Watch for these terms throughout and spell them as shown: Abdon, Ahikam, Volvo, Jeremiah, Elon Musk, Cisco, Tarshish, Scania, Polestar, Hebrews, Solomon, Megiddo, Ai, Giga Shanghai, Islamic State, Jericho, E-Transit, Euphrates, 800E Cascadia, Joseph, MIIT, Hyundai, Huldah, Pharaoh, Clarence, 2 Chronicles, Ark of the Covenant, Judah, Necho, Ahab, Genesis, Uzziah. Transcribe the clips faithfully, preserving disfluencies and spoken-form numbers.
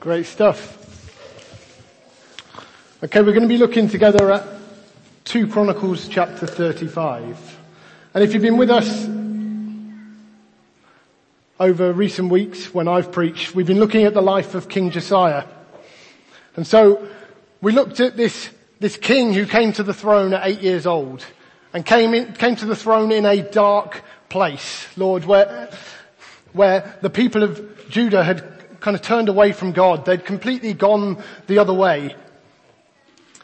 Great stuff. Okay, we're going to be looking together at Second Chronicles chapter thirty-five. And if you've been with us over recent weeks when I've preached, we've been looking at the life of King Josiah. And so we looked at this, this king who came to the throne at eight years old and came in, came to the throne in a dark place, Lord, where, where the people of Judah had kind of turned away from God. They'd completely gone the other way.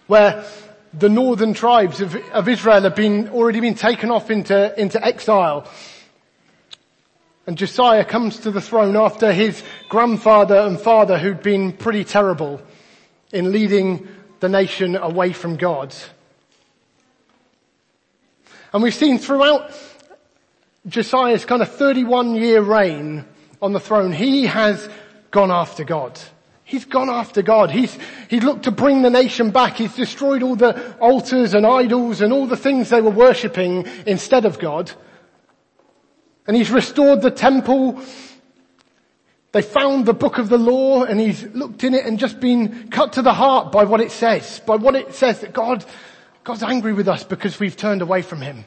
Where the northern tribes of, of Israel had been, already been taken off into, into exile. And Josiah comes to the throne after his grandfather and father who'd been pretty terrible in leading the nation away from God. And we've seen throughout Josiah's kind of thirty-one year reign on the throne, he has gone after God. He's gone after God. He's, he's looked to bring the nation back. He's destroyed all the altars and idols and all the things they were worshipping instead of God. And he's restored the temple. They found the book of the law and he's looked in it and just been cut to the heart by what it says, by what it says that God, God's angry with us because we've turned away from him.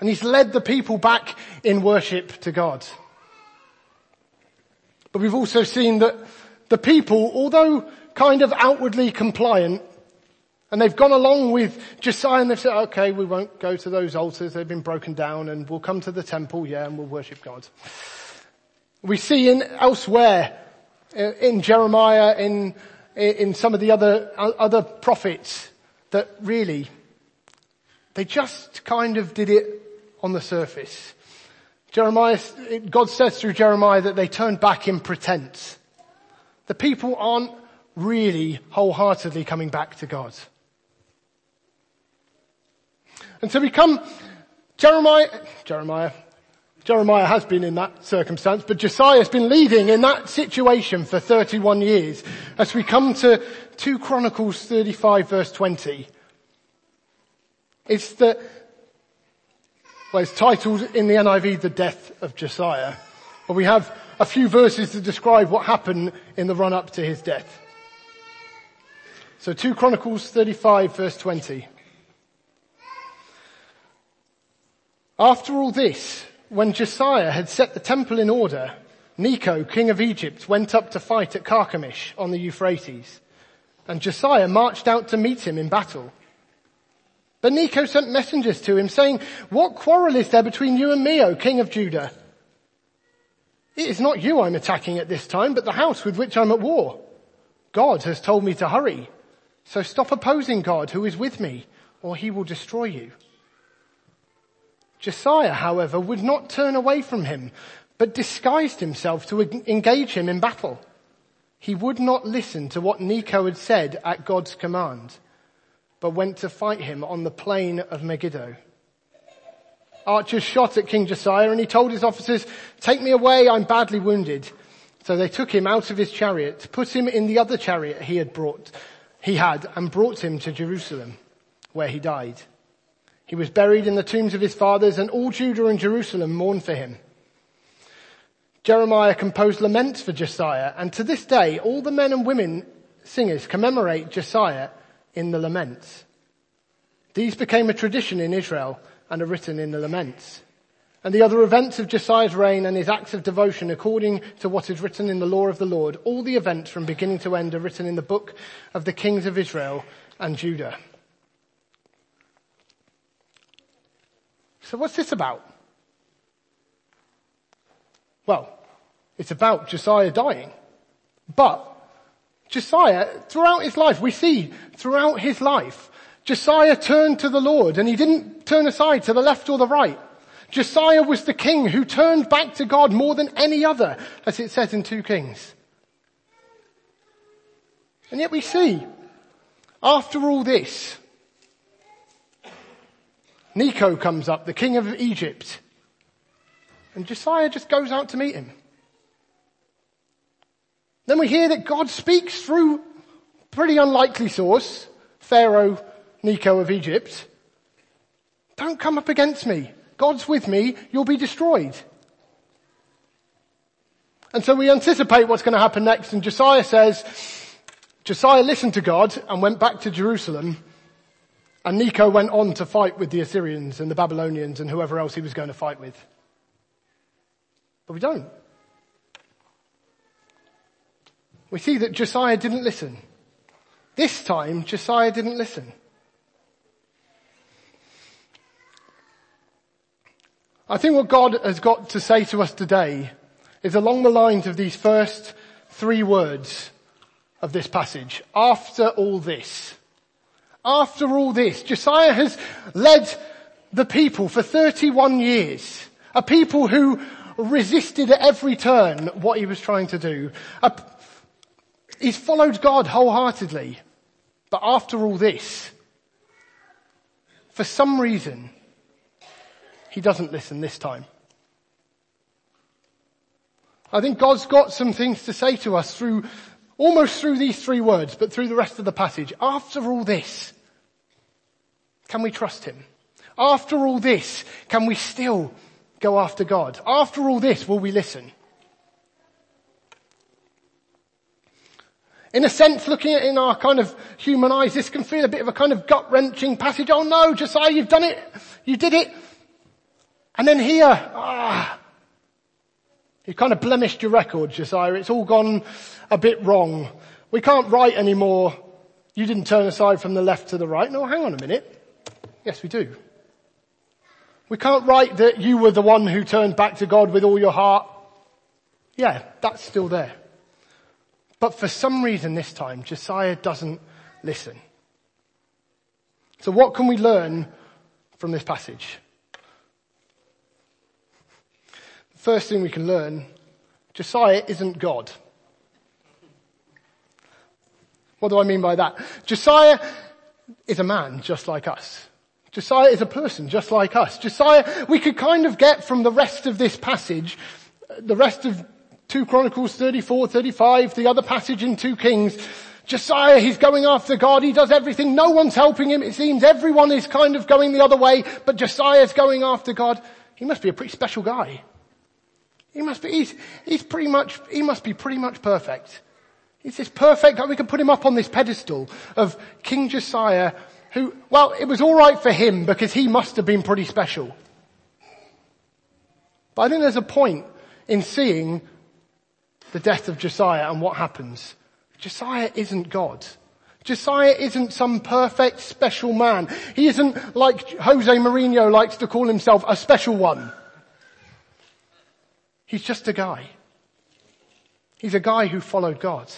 And he's led the people back in worship to God. But we've also seen that the people, although kind of outwardly compliant, and they've gone along with Josiah and they've said, okay, we won't go to those altars, they've been broken down, and we'll come to the temple, yeah, and we'll worship God. We see in elsewhere, in Jeremiah, in in some of the other other prophets, that really, they just kind of did it on the surface. Jeremiah, God says through Jeremiah that they turned back in pretense. The people aren't really wholeheartedly coming back to God. And so we come, Jeremiah, Jeremiah, Jeremiah has been in that circumstance, but Josiah's been leading in that situation for thirty-one years as we come to Second Chronicles thirty-five verse twenty. It's the, well, it's titled in the N I V, The Death of Josiah. But we have a few verses to describe what happened in the run-up to his death. So Second Chronicles thirty-five, verse twenty. After all this, when Josiah had set the temple in order, Necho, king of Egypt, went up to fight at Carchemish on the Euphrates. And Josiah marched out to meet him in battle. But Necho sent messengers to him, saying, "What quarrel is there between you and me, O king of Judah? It is not you I'm attacking at this time, but the house with which I'm at war. God has told me to hurry, so stop opposing God who is with me, or he will destroy you." Josiah, however, would not turn away from him, but disguised himself to engage him in battle. He would not listen to what Necho had said at God's command, but went to fight him on the plain of Megiddo. Archers shot at King Josiah, and he told his officers, "Take me away, I'm badly wounded." So they took him out of his chariot, put him in the other chariot he had brought, he had, and brought him to Jerusalem, where he died. He was buried in the tombs of his fathers, and all Judah and Jerusalem mourned for him. Jeremiah composed laments for Josiah, and to this day, all the men and women singers commemorate Josiah in the laments. These became a tradition in Israel and are written in the laments. And the other events of Josiah's reign and his acts of devotion according to what is written in the law of the Lord, all the events from beginning to end are written in the book of the kings of Israel and Judah. So what's this about? Well, it's about Josiah dying, but Josiah, throughout his life, we see throughout his life, Josiah turned to the Lord and he didn't turn aside to the left or the right. Josiah was the king who turned back to God more than any other, as it says in Second Kings. And yet we see, after all this, Necho comes up, the king of Egypt, and Josiah just goes out to meet him. Then we hear that God speaks through pretty unlikely source, Pharaoh Necho of Egypt. "Don't come up against me. God's with me. You'll be destroyed." And so we anticipate what's going to happen next. And Josiah says, Josiah listened to God and went back to Jerusalem. And Necho went on to fight with the Assyrians and the Babylonians and whoever else he was going to fight with. But we don't. We see that Josiah didn't listen. This time, Josiah didn't listen. I think what God has got to say to us today is along the lines of these first three words of this passage. After all this. After all this. Josiah has led the people for thirty-one years. A people who resisted at every turn what he was trying to do. A He's followed God wholeheartedly. But after all this, for some reason, he doesn't listen this time. I think God's got some things to say to us through, almost through these three words, but through the rest of the passage. After all this, can we trust him? After all this, can we still go after God? After all this, will we listen? In a sense, looking at it in our kind of human eyes, this can feel a bit of a kind of gut-wrenching passage. Oh no, Josiah, you've done it. You did it. And then here, ah, you've kind of blemished your record, Josiah. It's all gone a bit wrong. We can't write anymore. You didn't turn aside from the left to the right. No, hang on a minute. Yes, we do. We can't write that you were the one who turned back to God with all your heart. Yeah, that's still there. But for some reason this time, Josiah doesn't listen. So what can we learn from this passage? The first thing we can learn, Josiah isn't God. What do I mean by that? Josiah is a man just like us. Josiah is a person just like us. Josiah, we could kind of get from the rest of this passage, the rest of two Chronicles thirty-four, thirty-five, the other passage in two Kings. Josiah, he's going after God. He does everything. No one's helping him. It seems everyone is kind of going the other way, but Josiah's going after God. He must be a pretty special guy. He must be, he's, he's pretty much, he must be pretty much perfect. He's this perfect guy. We can put him up on this pedestal of King Josiah who, well, it was all right for him because he must have been pretty special. But I think there's a point in seeing the death of Josiah and what happens. Josiah isn't God. Josiah isn't some perfect special man. He isn't, like Jose Mourinho likes to call himself, a special one. He's just a guy. He's a guy who followed God.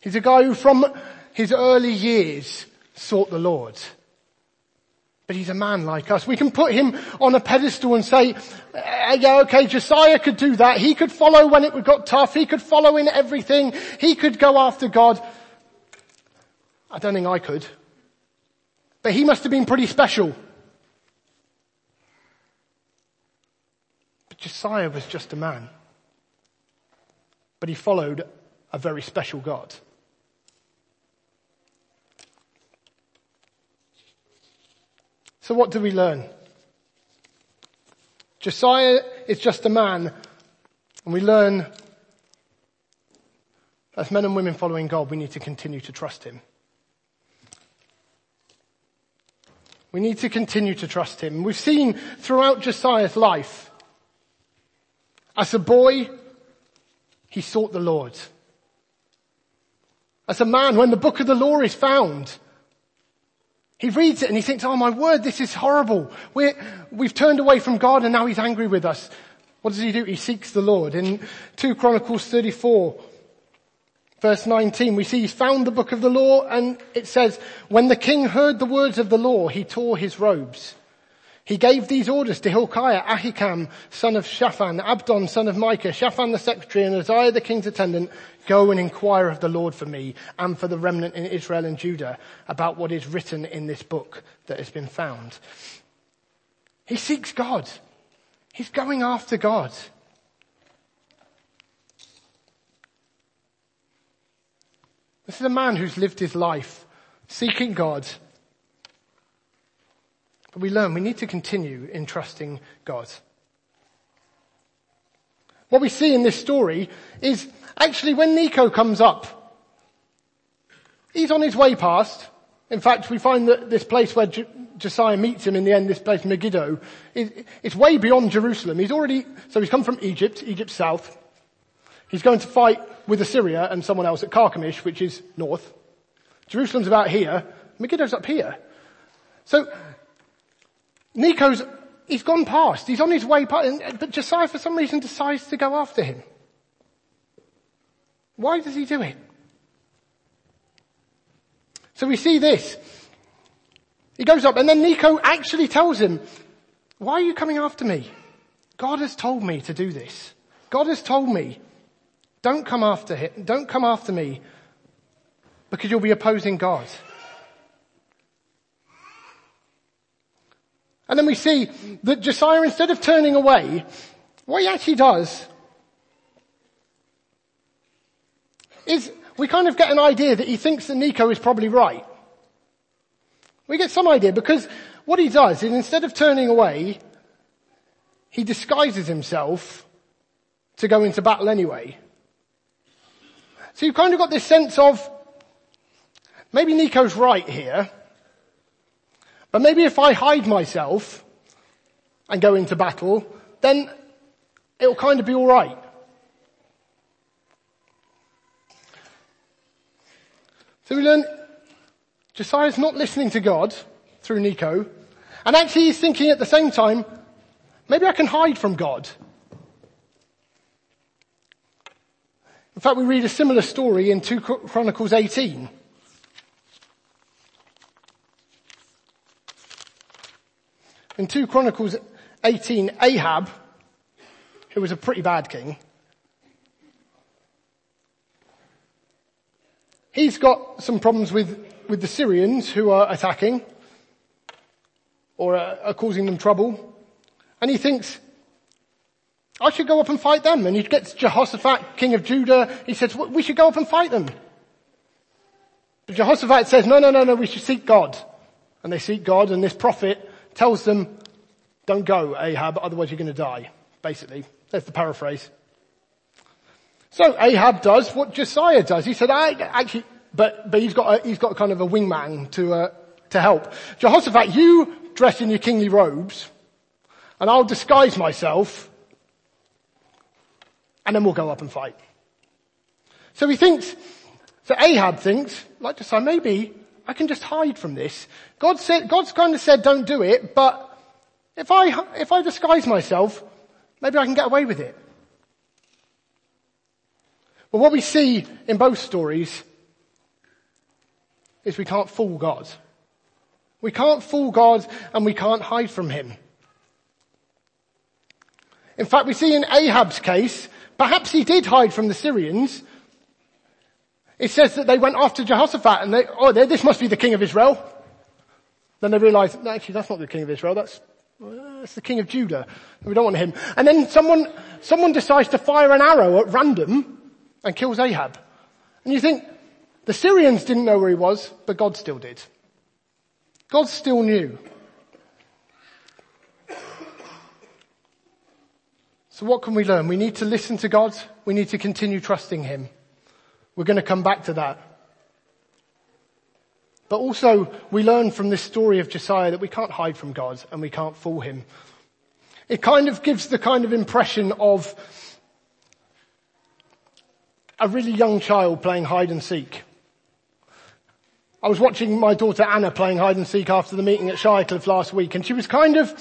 He's a guy who from his early years sought the Lord. But he's a man like us. We can put him on a pedestal and say, yeah, okay, Josiah could do that. He could follow when it got tough. He could follow in everything. He could go after God. I don't think I could. But he must have been pretty special. But Josiah was just a man. But he followed a very special God. So what do we learn? Josiah is just a man, and we learn as men and women following God, we need to continue to trust him. We need to continue to trust him. We've seen throughout Josiah's life, as a boy, he sought the Lord. As a man, when the book of the law is found, he reads it and he thinks, oh my word, this is horrible. We're, we've turned away from God and now he's angry with us. What does he do? He seeks the Lord. In two Chronicles thirty-four, verse nineteen, we see he's found the book of the law and it says, when the king heard the words of the law, he tore his robes. He gave these orders to Hilkiah, Ahikam, son of Shaphan, Abdon, son of Micah, Shaphan the secretary, and Uzziah the king's attendant, go and inquire of the Lord for me and for the remnant in Israel and Judah about what is written in this book that has been found. He seeks God. He's going after God. This is a man who's lived his life seeking God. But we learn we need to continue in trusting God. What we see in this story is actually when Necho comes up, he's on his way past. In fact, we find that this place where J- Josiah meets him in the end, this place Megiddo, it, it's way beyond Jerusalem. He's already, so he's come from Egypt, Egypt south. He's going to fight with Assyria and someone else at Carchemish, which is north. Jerusalem's about here. Megiddo's up here. So Necho's, he's gone past. He's on his way past, but Josiah for some reason decides to go after him. Why does he do it? So we see this. He goes up and then Necho actually tells him, why are you coming after me? God has told me to do this. God has told me, don't come after him, don't come after me because you'll be opposing God. And then we see that Josiah, instead of turning away, what he actually does is we kind of get an idea that he thinks that Necho is probably right. We get some idea because what he does is instead of turning away, he disguises himself to go into battle anyway. So you've kind of got this sense of maybe Necho's right here, but maybe if I hide myself and go into battle, then it'll kind of be all right. So we learn Josiah's not listening to God through Necho, and actually he's thinking at the same time, maybe I can hide from God. In fact, we read a similar story in two Chronicles eighteen. In two Chronicles eighteen, Ahab, who was a pretty bad king, he's got some problems with, with the Syrians who are attacking or are, are causing them trouble. And he thinks, I should go up and fight them. And he gets Jehoshaphat, king of Judah. He says, we should go up and fight them. But Jehoshaphat says, no, no, no, no, we should seek God. And they seek God, and this prophet tells them, don't go, Ahab, otherwise you're going to die, basically. That's the paraphrase. So Ahab does what Josiah does. He said, I, actually, but, but he's got, a, he's got kind of a wingman to, uh, to help. Jehoshaphat, you dress in your kingly robes and I'll disguise myself and then we'll go up and fight. So he thinks, so Ahab thinks, like Josiah, maybe I can just hide from this. God said, God's kind of said don't do it, but if I, if I disguise myself, maybe I can get away with it. But what we see in both stories is we can't fool God. We can't fool God and we can't hide from him. In fact, we see in Ahab's case, perhaps he did hide from the Syrians. It says that they went after Jehoshaphat and they, oh, this must be the king of Israel. Then they realized, no, actually, that's not the king of Israel. That's, that's the king of Judah. We don't want him. And then someone, someone decides to fire an arrow at random and kills Ahab. And you think, the Syrians didn't know where he was, but God still did. God still knew. So what can we learn? We need to listen to God. We need to continue trusting him. We're going to come back to that. But also, we learn from this story of Josiah that we can't hide from God and we can't fool him. It kind of gives the kind of impression of a really young child playing hide and seek. I was watching my daughter Anna playing hide and seek after the meeting at Shirecliffe last week, and she was kind of,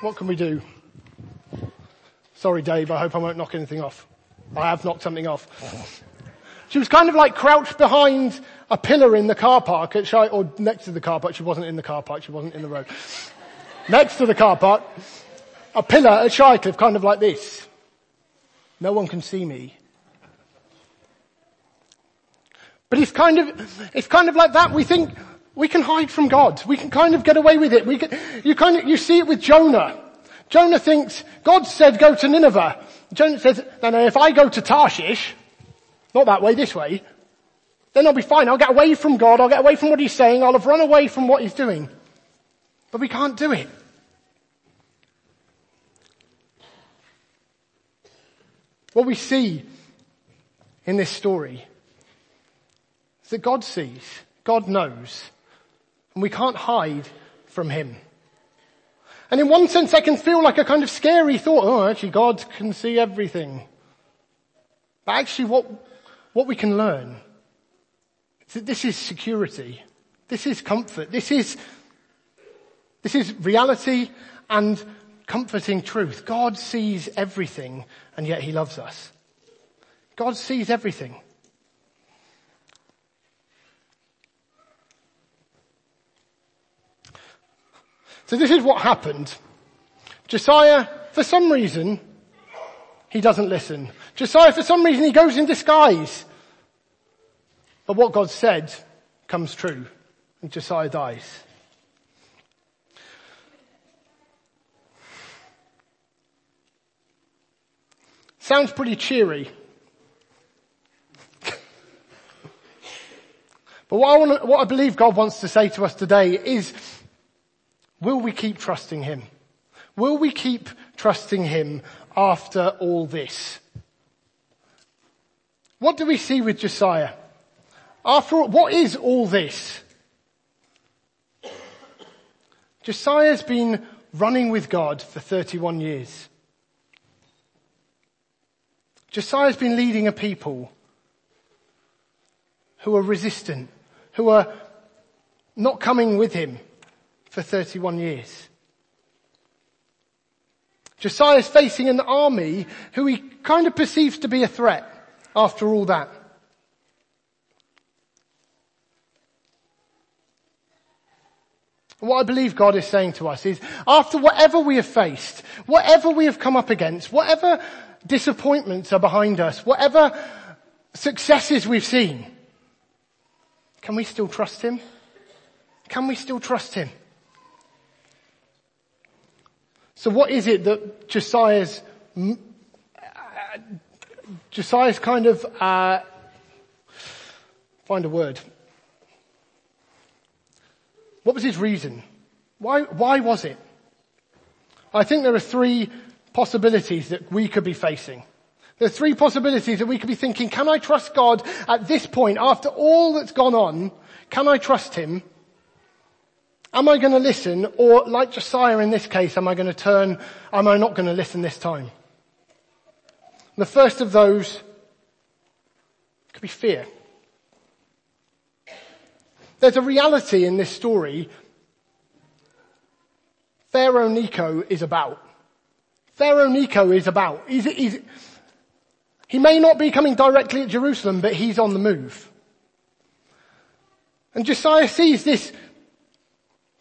what can we do? Sorry, Dave, I hope I won't knock anything off. I have knocked something off. She was kind of like crouched behind a pillar in the car park at Shire, or next to the car park. She wasn't in the car park. She wasn't in the road. Next to the car park, a pillar at Shirecliffe, kind of like this. No one can see me. But it's kind of, it's kind of like that. We think we can hide from God. We can kind of get away with it. We can, you kind of, you see it with Jonah. Jonah thinks God said go to Nineveh. Jonah says, no, no, if I go to Tarshish, not that way, this way, then I'll be fine. I'll get away from God. I'll get away from what he's saying. I'll have run away from what he's doing. But we can't do it. What we see in this story is that God sees, God knows, and we can't hide from him. And in one sense, that can feel like a kind of scary thought. Oh, actually, God can see everything. But actually, what what we can learn is that this is security. This is comfort. This is this is reality and comforting truth. God sees everything, and yet he loves us. God sees everything. So this is what happened. Josiah, for some reason, he doesn't listen. Josiah, for some reason, he goes in disguise. But what God said comes true, and Josiah dies. Sounds pretty cheery. But what I, want to, what I believe God wants to say to us today is, will we keep trusting him? Will we keep trusting him after all this? What do we see with Josiah? After all, what is all this? Josiah's been running with God for thirty-one years. Josiah's been leading a people who are resistant, who are not coming with him, for thirty-one years. Josiah is facing an army who he kind of perceives to be a threat after all that. And what I believe God is saying to us is, after whatever we have faced, whatever we have come up against, whatever disappointments are behind us, whatever successes we've seen, can we still trust him? Can we still trust him? So what is it that Josiah's, uh, Josiah's kind of, uh, find a word. What was his reason? Why, why was it? I think there are three possibilities that we could be facing. There are three possibilities that we could be thinking, can I trust God at this point? After all that's gone on, can I trust him? Am I going to listen, or like Josiah in this case, am I going to turn, am I not going to listen this time? The first of those could be fear. There's a reality in this story Pharaoh Necho is about. Pharaoh Necho is about. He's, he's, he may not be coming directly at Jerusalem, but he's on the move. And Josiah sees this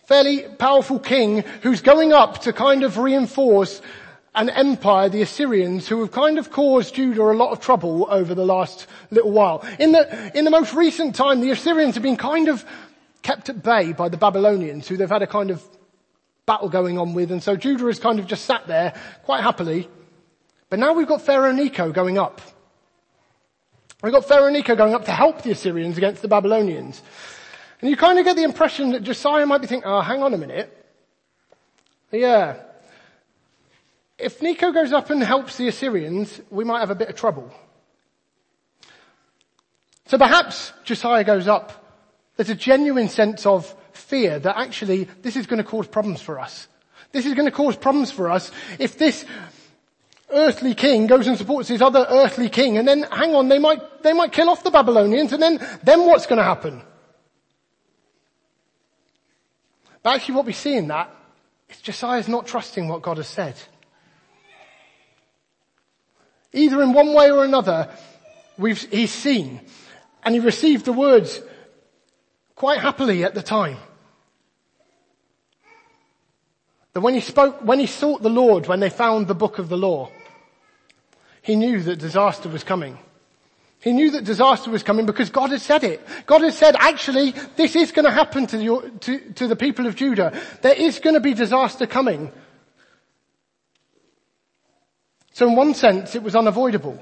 fairly powerful king who's going up to kind of reinforce an empire, the Assyrians, who have kind of caused Judah a lot of trouble over the last little while. In the, in the most recent time, the Assyrians have been kind of kept at bay by the Babylonians, who they've had a kind of battle going on with, and so Judah has kind of just sat there quite happily. But now we've got Pharaoh Necho going up. We've got Pharaoh Necho going up to help the Assyrians against the Babylonians. And you kind of get the impression that Josiah might be thinking, oh, hang on a minute. Yeah. If Necho goes up and helps the Assyrians, we might have a bit of trouble. So perhaps Josiah goes up. There's a genuine sense of fear that actually this is going to cause problems for us. This is going to cause problems for us if this earthly king goes and supports this other earthly king. And then, hang on, they might, they might kill off the Babylonians, and then, then what's going to happen? But actually what we see in that is Josiah's not trusting what God has said. Either in one way or another, we've, he's seen, and he received the words quite happily at the time. That when he spoke, when he sought the Lord, when they found the book of the law, he knew that disaster was coming. He knew that disaster was coming because God had said it. God had said, actually, this is going to happen to the, to, to the people of Judah. There is going to be disaster coming. So in one sense, it was unavoidable.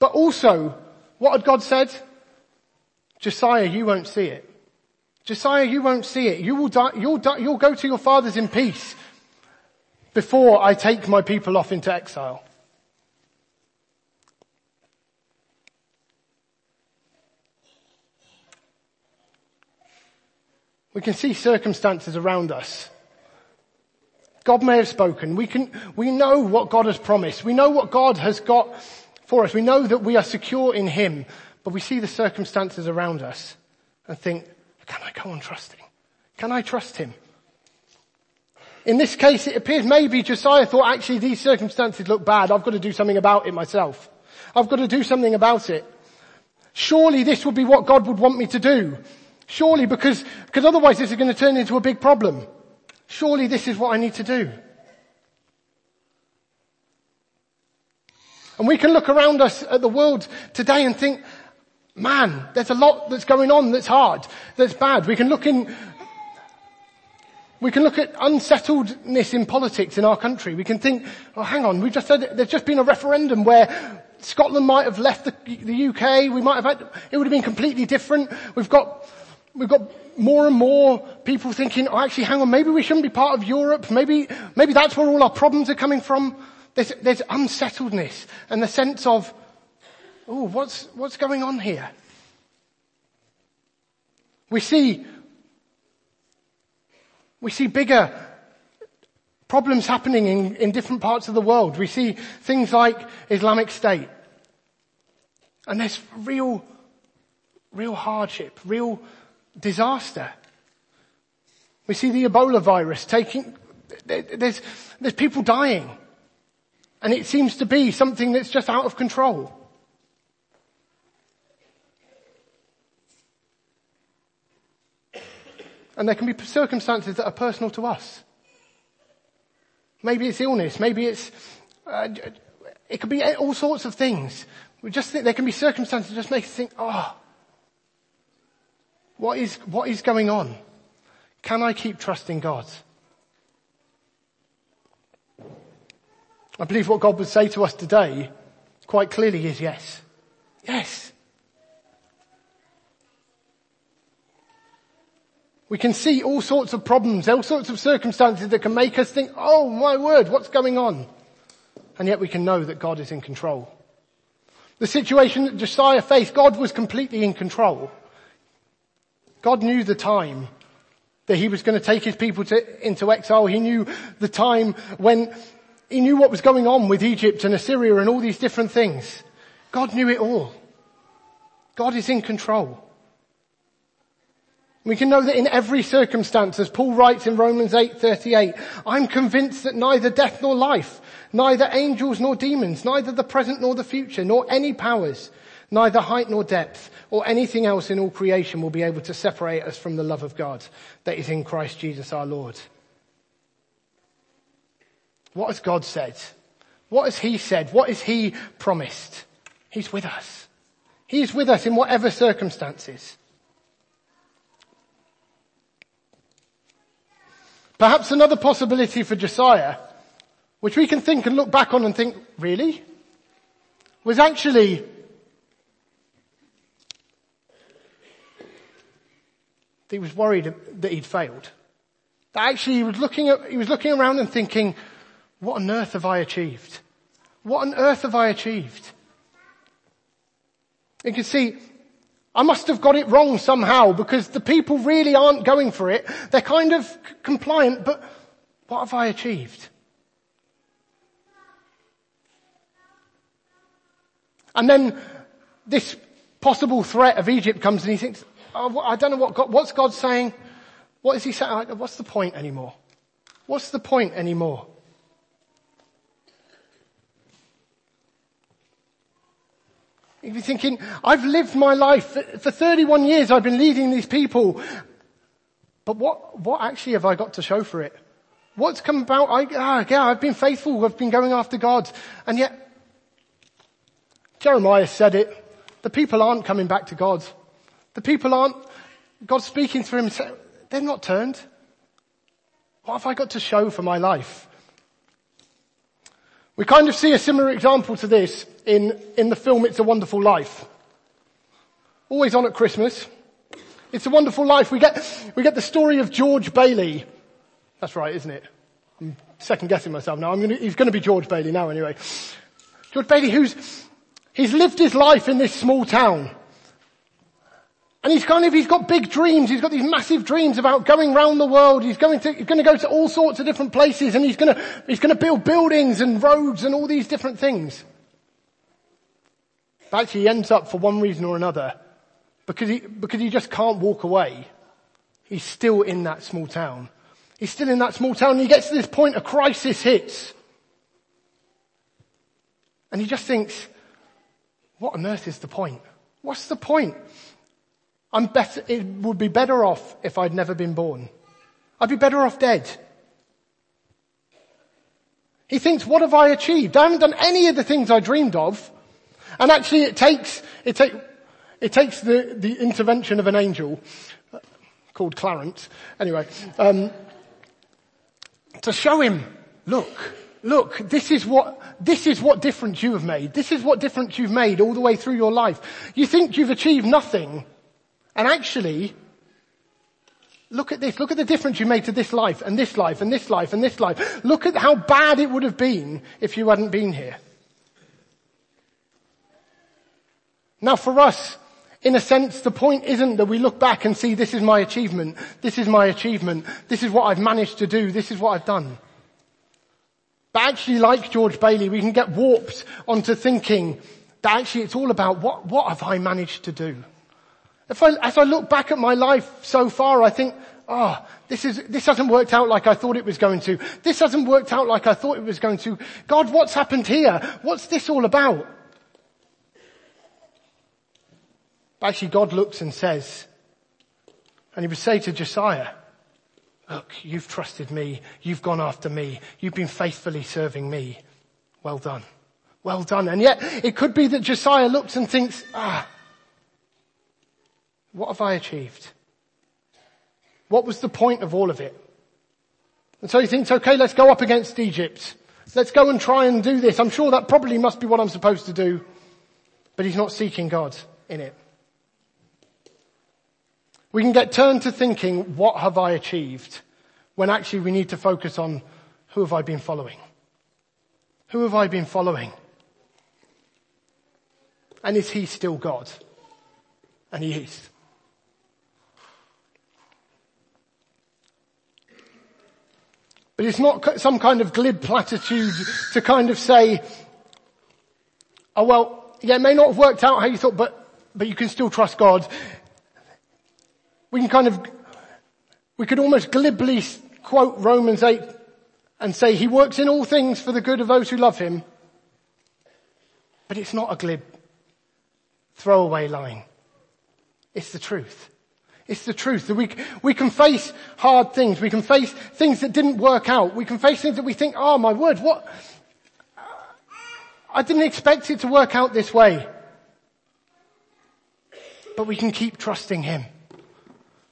But also, what had God said? Josiah, you won't see it. Josiah, you won't see it. You will die, you'll, die, you'll go to your fathers in peace before I take my people off into exile. We can see circumstances around us. God may have spoken. We can, we know what God has promised. We know what God has got for us. We know that we are secure in him, but we see the circumstances around us and think, can I go on trusting? Can I trust him? In this case, it appears maybe Josiah thought, actually, these circumstances look bad. I've got to do something about it myself. I've got to do something about it. Surely this would be what God would want me to do. Surely, because, because otherwise this is going to turn into a big problem. Surely this is what I need to do. And we can look around us at the world today and think, man, there's a lot that's going on that's hard, that's bad. We can look in, we can look at unsettledness in politics in our country. We can think, oh, hang on, we just said there's just been a referendum where Scotland might have left the, the U K. We might have had, it would have been completely different. We've got, we've got more and more people thinking, oh, actually, hang on, maybe we shouldn't be part of Europe. Maybe, maybe that's where all our problems are coming from. There's, there's unsettledness and the sense of, oh, what's, what's going on here? We see, we see bigger problems happening in, in different parts of the world. We see things like Islamic State. And there's real, real hardship, real disaster. We see the Ebola virus taking, there's, there's people dying. And it seems to be something that's just out of control. And there can be circumstances that are personal to us. Maybe it's illness. Maybe it's, uh, it could be all sorts of things. We just think there can be circumstances that just make us think, oh, what is, what is going on? Can I keep trusting God? I believe what God would say to us today quite clearly is yes. Yes. We can see all sorts of problems, all sorts of circumstances that can make us think, oh my word, what's going on? And yet we can know that God is in control. The situation that Josiah faced, God was completely in control. God knew the time that he was going to take his people to, into exile. He knew the time when, he knew what was going on with Egypt and Assyria and all these different things. God knew it all. God is in control. We can know that in every circumstance, as Paul writes in Romans eight thirty-eight, I'm convinced that neither death nor life, neither angels nor demons, neither the present nor the future, nor any powers, neither height nor depth, or anything else in all creation will be able to separate us from the love of God that is in Christ Jesus our Lord. What has God said? What has he said? What has he promised? He's with us. He is with us in whatever circumstances. Perhaps another possibility for Josiah, which we can think and look back on and think, really? Was actually that he was worried that he'd failed. That actually he was looking at, he was looking around and thinking, what on earth have I achieved? What on earth have I achieved? You can see, I must have got it wrong somehow because the people really aren't going for it. They're kind of c- compliant, but what have I achieved? And then this possible threat of Egypt comes and he thinks, oh, I don't know what God, what's God saying? What is he saying? What's the point anymore? What's the point anymore? You'd be thinking, I've lived my life, for thirty-one years I've been leading these people, but what, what actually have I got to show for it? What's come about? I, ah, yeah, I've been faithful, I've been going after God, and yet, Jeremiah said it, the people aren't coming back to God. The people aren't, God's speaking through him, they're not turned. What have I got to show for my life? We kind of see a similar example to this in, in the film It's a Wonderful Life. Always on at Christmas. It's a Wonderful Life. We get, we get the story of George Bailey. That's right, isn't it? I'm second guessing myself now. I'm gonna, he's gonna be George Bailey now anyway. George Bailey who's, he's lived his life in this small town. And he's kind of, he's got big dreams. He's got these massive dreams about going around the world. He's going to, he's going to go to all sorts of different places, and he's going to, he's going to build buildings and roads and all these different things. But actually he ends up for one reason or another, because he, because he just can't walk away. He's still in that small town. He's still in that small town, and he gets to this point, a crisis hits. And he just thinks, what on earth is the point? What's the point? I'm better, it would be better off if I'd never been born. I'd be better off dead. He thinks, what have I achieved? I haven't done any of the things I dreamed of. And actually it takes, it take, it takes the, the intervention of an angel called Clarence, anyway, um, to show him, look, look, this is what, this is what difference you have made. This is what difference you've made all the way through your life. You think you've achieved nothing. And actually, look at this. Look at the difference you made to this life and this life and this life and this life. Look at how bad it would have been if you hadn't been here. Now for us, in a sense, the point isn't that we look back and see, this is my achievement, this is my achievement, this is what I've managed to do, this is what I've done. But actually, like George Bailey, we can get warped onto thinking that actually it's all about what, what have I managed to do? If I, as I look back at my life so far, I think, ah, oh, this is, this hasn't worked out like I thought it was going to. This hasn't worked out like I thought it was going to. God, what's happened here? What's this all about? But actually God looks and says, and he would say to Josiah, look, you've trusted me. You've gone after me. You've been faithfully serving me. Well done. Well done. And yet it could be that Josiah looks and thinks, ah, what have I achieved? What was the point of all of it? And so he thinks, okay, let's go up against Egypt. Let's go and try and do this. I'm sure that probably must be what I'm supposed to do. But he's not seeking God in it. We can get turned to thinking, what have I achieved? When actually we need to focus on, who have I been following? Who have I been following? And is he still God? And he is. But it's not some kind of glib platitude to kind of say, oh well, yeah, it may not have worked out how you thought, but, but you can still trust God. We can kind of, we could almost glibly quote Romans eight and say he works in all things for the good of those who love him. But it's not a glib throwaway line. It's the truth. It's the truth that we, we can face hard things. We can face things that didn't work out. We can face things that we think, oh my word, what? I didn't expect it to work out this way. But we can keep trusting him.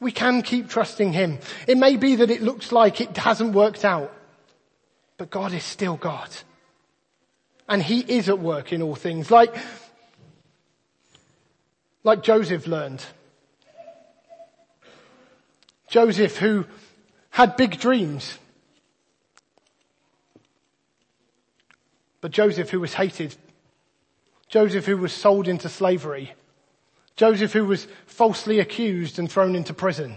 We can keep trusting him. It may be that it looks like it hasn't worked out, but God is still God. And he is at work in all things. Like, like Joseph learned. Joseph, who had big dreams, but Joseph, who was hated. Joseph, who was sold into slavery. Joseph, who was falsely accused and thrown into prison.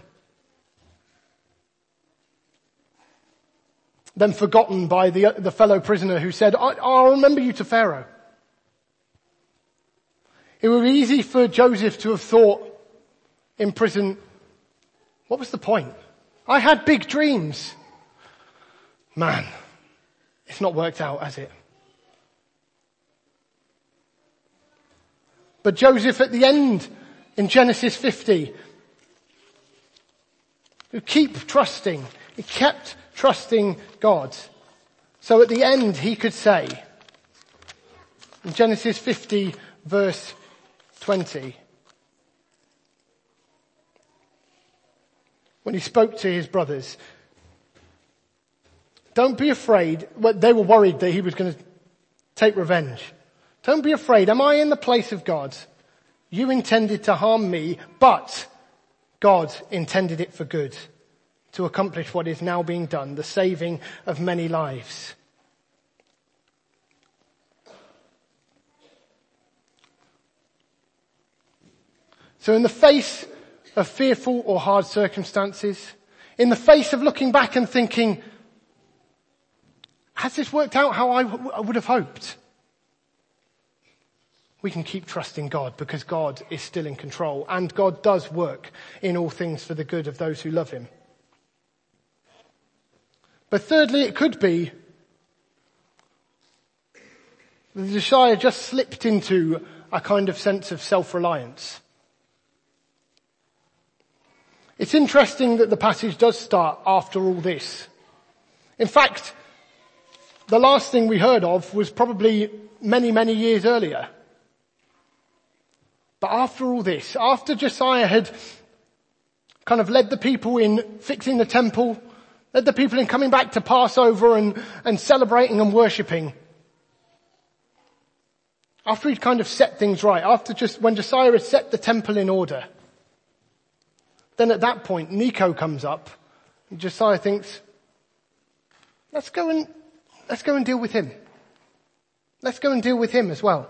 Then forgotten by the, the fellow prisoner who said, I, I'll remember you to Pharaoh. It would be easy for Joseph to have thought in prison, what was the point? I had big dreams. Man, it's not worked out, has it? But Joseph at the end in Genesis fifty, who keep trusting, he kept trusting God. So at the end he could say, in Genesis fifty verse twenty, when he spoke to his brothers, don't be afraid. Well, they were worried that he was going to take revenge. Don't be afraid. Am I in the place of God? You intended to harm me, but God intended it for good, to accomplish what is now being done, the saving of many lives. So in the face of fearful or hard circumstances, in the face of looking back and thinking, has this worked out how I, w- I would have hoped? We can keep trusting God because God is still in control and God does work in all things for the good of those who love him. But thirdly, it could be that Josiah just slipped into a kind of sense of self-reliance. It's interesting that the passage does start after all this. In fact, the last thing we heard of was probably many, many years earlier. But after all this, after Josiah had kind of led the people in fixing the temple, led the people in coming back to Passover and, and celebrating and worshipping, after he'd kind of set things right, after just when Josiah had set the temple in order, then at that point Necho comes up and Josiah thinks, let's go and let's go and deal with him. Let's go and deal with him as well.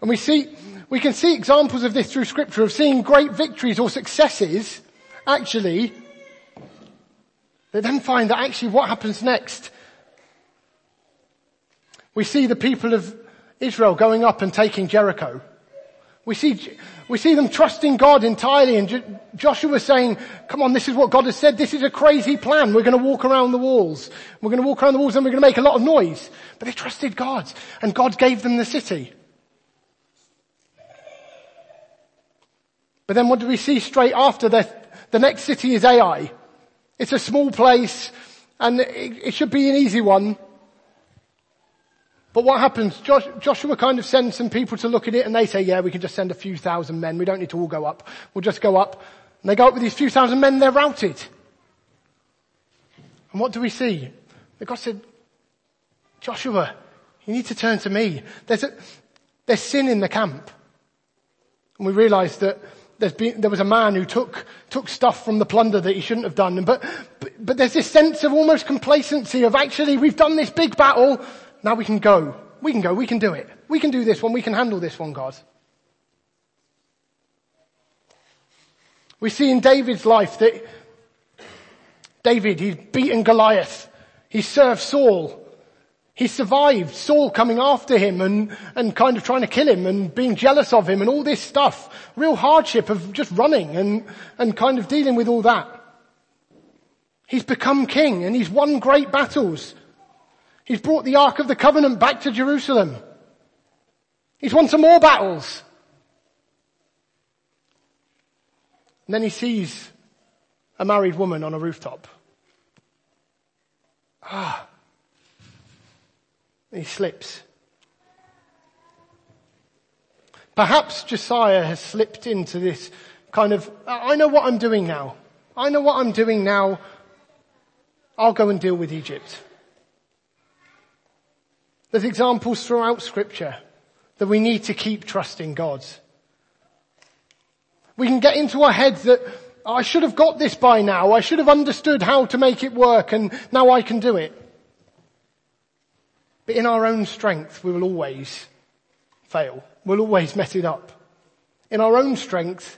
And we see, we can see examples of this through scripture, of seeing great victories or successes, actually, they then find that actually what happens next. We see the people of Israel going up and taking Jericho. We see, we see them trusting God entirely, and Jo- Joshua saying, come on, this is what God has said, this is a crazy plan, we're going to walk around the walls, we're going to walk around the walls and we're going to make a lot of noise. But they trusted God, and God gave them the city. But then what do we see straight after? The, the next city is Ai. It's a small place and it, it should be an easy one. But what happens? Josh, Joshua kind of sends some people to look at it and they say, yeah, we can just send a few thousand men. We don't need to all go up. We'll just go up. And they go up with these few thousand men, they're routed. And what do we see? The God said, Joshua, you need to turn to me. There's a, there's sin in the camp. And we realize that There's been, there was a man who took, took stuff from the plunder that he shouldn't have done. But, but, but there's this sense of almost complacency of actually, we've done this big battle. Now we can go. We can go. We can do it. We can do this one. We can handle this one, God. We see in David's life that David, he's beaten Goliath. He served Saul. He survived Saul coming after him and, and kind of trying to kill him and being jealous of him and all this stuff. Real hardship of just running and, and kind of dealing with all that. He's become king and he's won great battles. He's brought the Ark of the Covenant back to Jerusalem. He's won some more battles. And then he sees a married woman on a rooftop. Ah. He slips. Perhaps Josiah has slipped into this kind of, I know what I'm doing now. I know what I'm doing now. I'll go and deal with Egypt. There's examples throughout scripture that we need to keep trusting God. We can get into our heads that I should have got this by now. I should have understood how to make it work and now I can do it. But in our own strength, we will always fail. We'll always mess it up. In our own strength,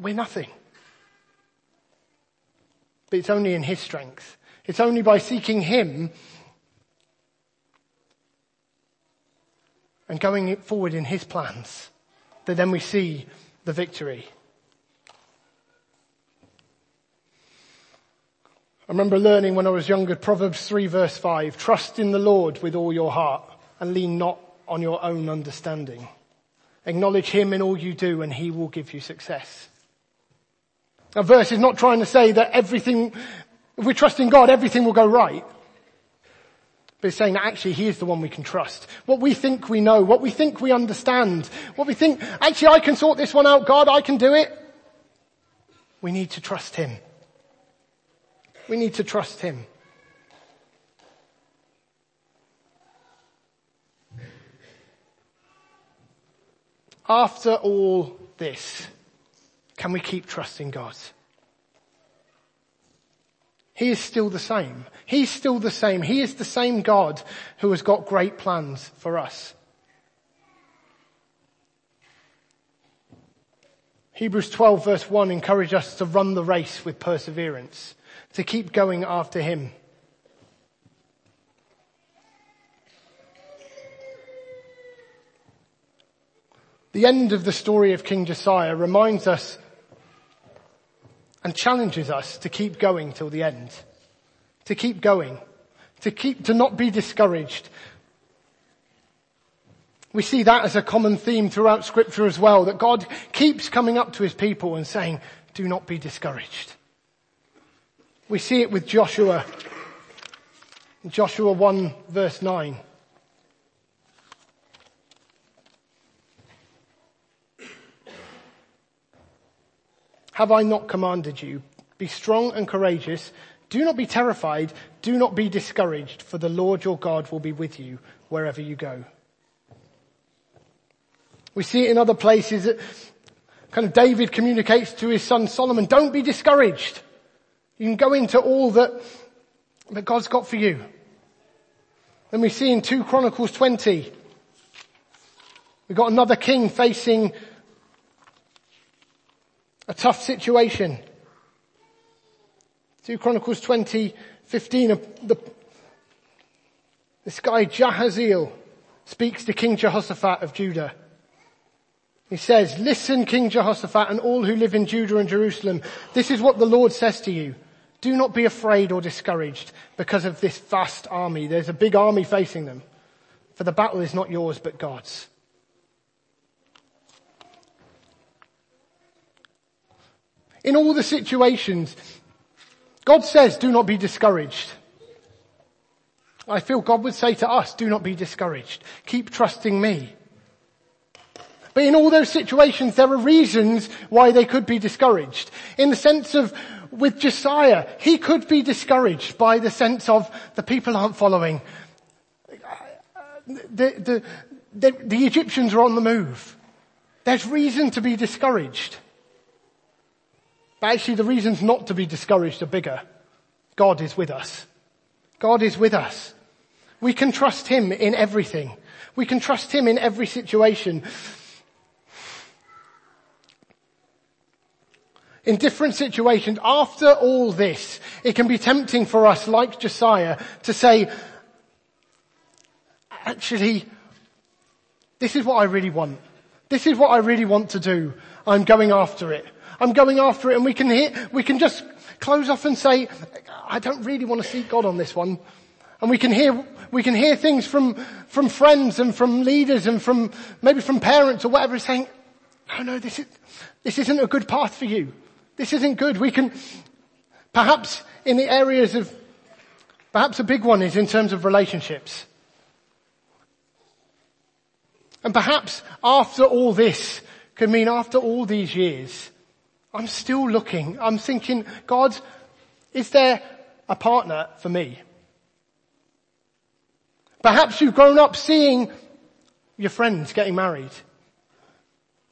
we're nothing. But it's only in his strength. It's only by seeking him and going forward in his plans that then we see the victory. I remember learning when I was younger, Proverbs three verse five, trust in the Lord with all your heart and lean not on your own understanding. Acknowledge him in all you do and he will give you success. That verse is not trying to say that everything, if we trust in God, everything will go right. But it's saying that actually he is the one we can trust. What we think we know, what we think we understand, what we think, actually I can sort this one out, God, I can do it. We need to trust him. We need to trust him. After all this, can we keep trusting God? He is still the same. He's still the same. He is the same God who has got great plans for us. Hebrews twelve verse one encourages us to run the race with perseverance, to keep going after him. The end of the story of King Josiah reminds us and challenges us to keep going till the end, to keep going, to keep, to not be discouraged. We see that as a common theme throughout Scripture as well, that God keeps coming up to his people and saying, do not be discouraged. We see it with Joshua, Joshua one verse nine. Have I not commanded you? Be strong and courageous. Do not be terrified. Do not be discouraged, for the Lord your God will be with you wherever you go. We see it in other places that kind of David communicates to his son Solomon, don't be discouraged. You can go into all that, that God's got for you. Then we see in two Chronicles twenty, we've got another king facing a tough situation. two Chronicles twenty, fifteen, the, this guy Jahaziel speaks to King Jehoshaphat of Judah. He says, listen, King Jehoshaphat and all who live in Judah and Jerusalem, this is what the Lord says to you. Do not be afraid or discouraged because of this vast army. There's a big army facing them. For the battle is not yours, but God's. In all the situations, God says, do not be discouraged. I feel God would say to us, do not be discouraged. Keep trusting me. But in all those situations, there are reasons why they could be discouraged. In the sense of, with Josiah, he could be discouraged by the sense of, the people aren't following. The, the, the, the Egyptians are on the move. There's reason to be discouraged. But actually the reasons not to be discouraged are bigger. God is with us. God is with us. We can trust him in everything. We can trust him in every situation. In different situations, after all this, it can be tempting for us, like Josiah, to say, actually, this is what I really want. This is what I really want to do. I'm going after it. I'm going after it, and we can hear, we can just close off and say, I don't really want to seek God on this one. And we can hear, we can hear things from, from friends and from leaders and from, maybe from parents or whatever saying, oh no, this is, this isn't a good path for you. This isn't good. We can, perhaps in the areas of, perhaps a big one is in terms of relationships. And perhaps after all this could mean after all these years, I'm still looking. I'm thinking, God, is there a partner for me? Perhaps you've grown up seeing your friends getting married.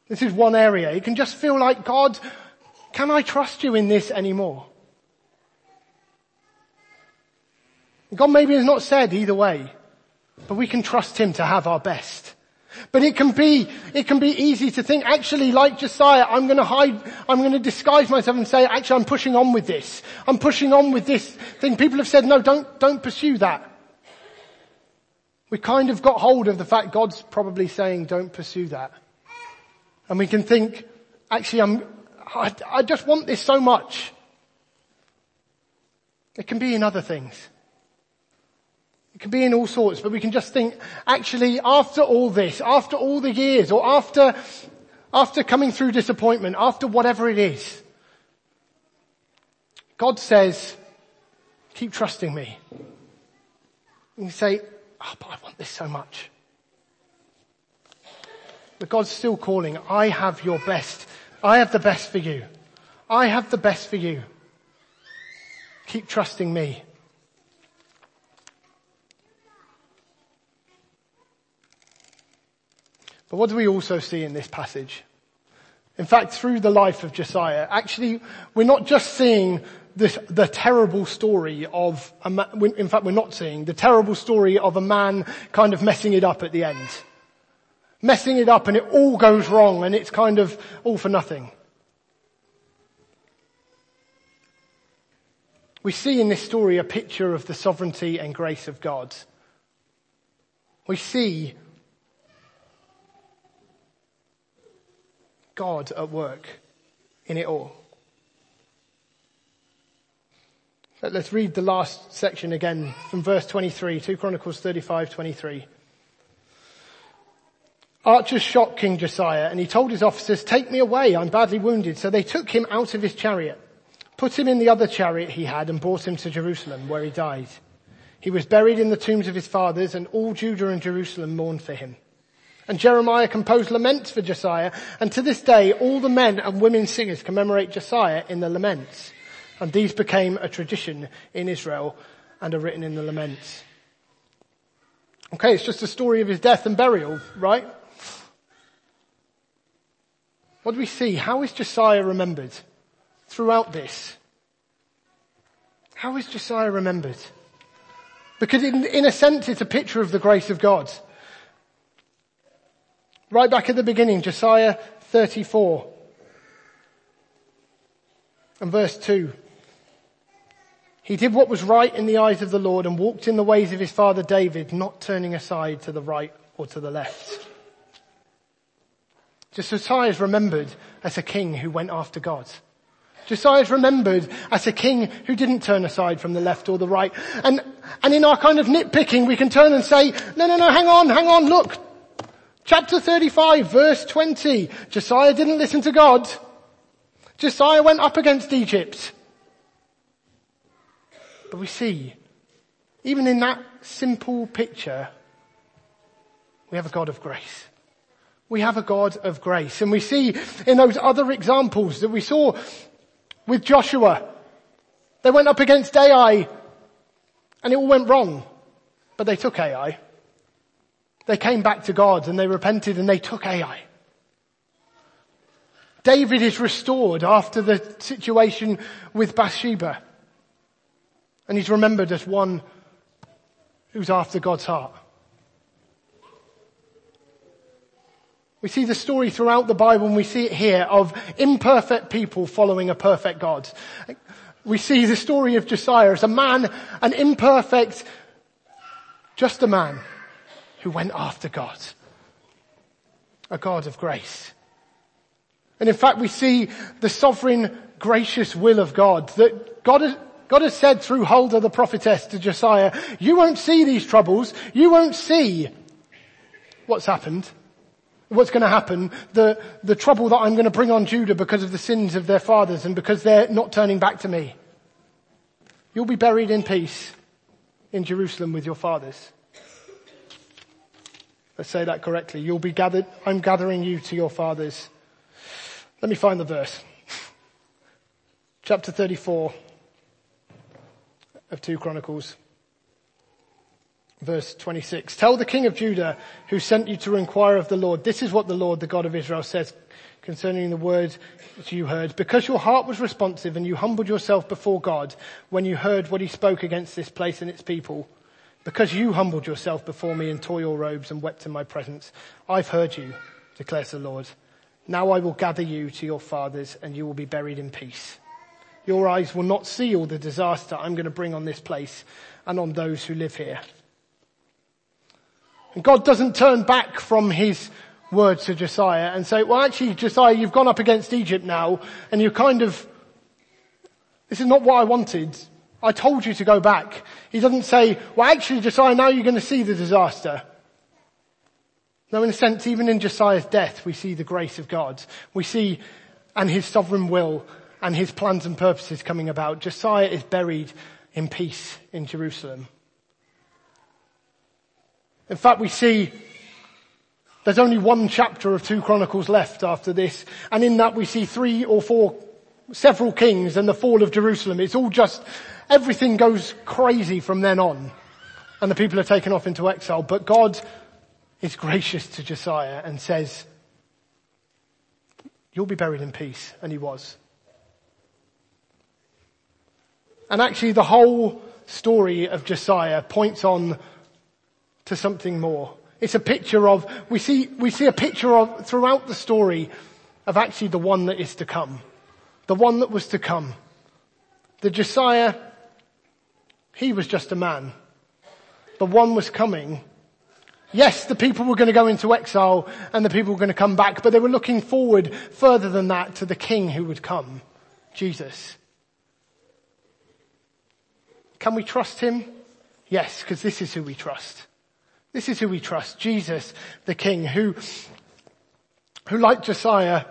This is one area. It can just feel like, God, can I trust you in this anymore? God maybe has not said either way, but we can trust him to have our best. But it can be, it can be easy to think, actually, like Josiah, I'm going to hide, I'm going to disguise myself and say, actually, I'm pushing on with this. I'm pushing on with this thing. People have said, no, don't, don't pursue that. We kind of got hold of the fact God's probably saying, don't pursue that. And we can think, actually, I'm, I, I just want this so much. It can be in other things. It can be in all sorts, but we can just think, actually, after all this, after all the years, or after, after coming through disappointment, after whatever it is, God says, keep trusting me. And you say, oh, but I want this so much. But God's still calling, I have your best. I have the best for you. I have the best for you. Keep trusting me. But what do we also see in this passage? In fact, through the life of Josiah, actually, we're not just seeing this, the terrible story of, a ma- in fact, we're not seeing the terrible story of a man kind of messing it up at the end. Messing it up and it all goes wrong and it's kind of all for nothing. We see in this story a picture of the sovereignty and grace of God. We see God at work in it all. Let's read the last section again from verse twenty-three, Second Chronicles thirty-five, twenty-three. Archers shot King Josiah, and he told his officers, "Take me away, I'm badly wounded." So they took him out of his chariot, put him in the other chariot he had, and brought him to Jerusalem, where he died. He was buried in the tombs of his fathers, and all Judah and Jerusalem mourned for him. And Jeremiah composed laments for Josiah, and to this day all the men and women singers commemorate Josiah in the laments. And these became a tradition in Israel and are written in the laments. Okay, it's just a story of his death and burial, right? What do we see? How is Josiah remembered throughout this? How is Josiah remembered? Because in, in a sense, it's a picture of the grace of God. Right back at the beginning, Josiah thirty-four and verse two. He did what was right in the eyes of the Lord and walked in the ways of his father David, not turning aside to the right or to the left. Josiah is remembered as a king who went after God. Josiah is remembered as a king who didn't turn aside from the left or the right. And, and in our kind of nitpicking, we can turn and say, no, no, no, hang on, hang on, look. Chapter thirty-five, verse twenty. Josiah didn't listen to God. Josiah went up against Egypt. But we see, even in that simple picture, we have a God of grace. We have a God of grace. And we see in those other examples that we saw with Joshua, they went up against Ai and it all went wrong. But they took Ai. They came back to God and they repented and they took Ai. David is restored after the situation with Bathsheba. And he's remembered as one who's after God's heart. We see the story throughout the Bible, and we see it here, of imperfect people following a perfect God. We see the story of Josiah as a man, an imperfect, just a man who went after God. A God of grace. And in fact, we see the sovereign, gracious will of God. That God has, God has said through Huldah the prophetess to Josiah, you won't see these troubles. You won't see what's happened, what's going to happen, the, the trouble that I'm going to bring on Judah because of the sins of their fathers and because they're not turning back to me. You'll be buried in peace in Jerusalem with your fathers. Let's say that correctly. You'll be gathered, I'm gathering you to your fathers. Let me find the verse. Chapter thirty-four of Second Chronicles, verse twenty-six. Tell the king of Judah who sent you to inquire of the Lord, this is what the Lord, the God of Israel, says concerning the word that you heard. Because your heart was responsive and you humbled yourself before God when you heard what he spoke against this place and its people, because you humbled yourself before me and tore your robes and wept in my presence, I've heard you, declares the Lord. Now I will gather you to your fathers and you will be buried in peace. Your eyes will not see all the disaster I'm going to bring on this place and on those who live here. And God doesn't turn back from his word to Josiah and say, well, actually, Josiah, you've gone up against Egypt now and you're kind of, this is not what I wanted. I told you to go back. He doesn't say, well, actually, Josiah, now you're going to see the disaster. No, in a sense, even in Josiah's death, we see the grace of God. We see, and his sovereign will and his plans and purposes coming about. Josiah is buried in peace in Jerusalem. In fact, we see there's only one chapter of Second Chronicles left after this. And in that we see three or four, several kings and the fall of Jerusalem. It's all just, everything goes crazy from then on. And the people are taken off into exile. But God is gracious to Josiah and says, you'll be buried in peace. And he was. And actually the whole story of Josiah points on to something more. It's a picture of, we see, we see a picture of throughout the story of actually the one that is to come. The one that was to come. The Josiah He was just a man. But one was coming. Yes, the people were going to go into exile and the people were going to come back, but they were looking forward further than that to the king who would come, Jesus. Can we trust him? Yes, because this is who we trust. This is who we trust, Jesus, the king, who, who like Josiah,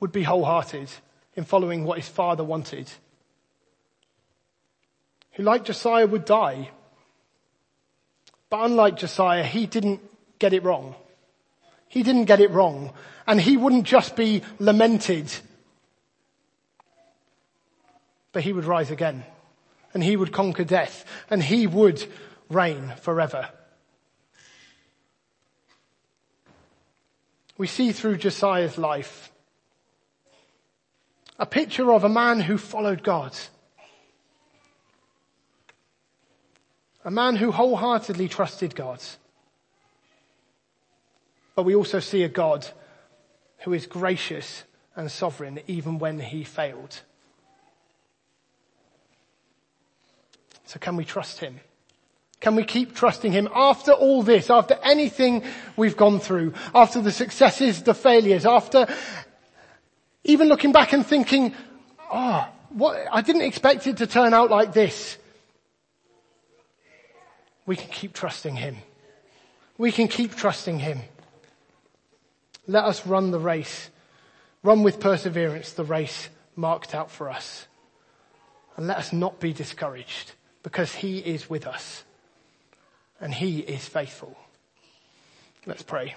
would be wholehearted in following what his father wanted. Who like Josiah would die. But unlike Josiah, he didn't get it wrong. He didn't get it wrong. And he wouldn't just be lamented, but he would rise again. And he would conquer death. And he would reign forever. We see through Josiah's life a picture of a man who followed God. A man who wholeheartedly trusted God. But we also see a God who is gracious and sovereign even when he failed. So can we trust him? Can we keep trusting him after all this, after anything we've gone through, after the successes, the failures, after even looking back and thinking, oh, what, I didn't expect it to turn out like this. We can keep trusting him. We can keep trusting him. Let us run the race. Run with perseverance the race marked out for us. And let us not be discouraged, because he is with us and he is faithful. Let's pray.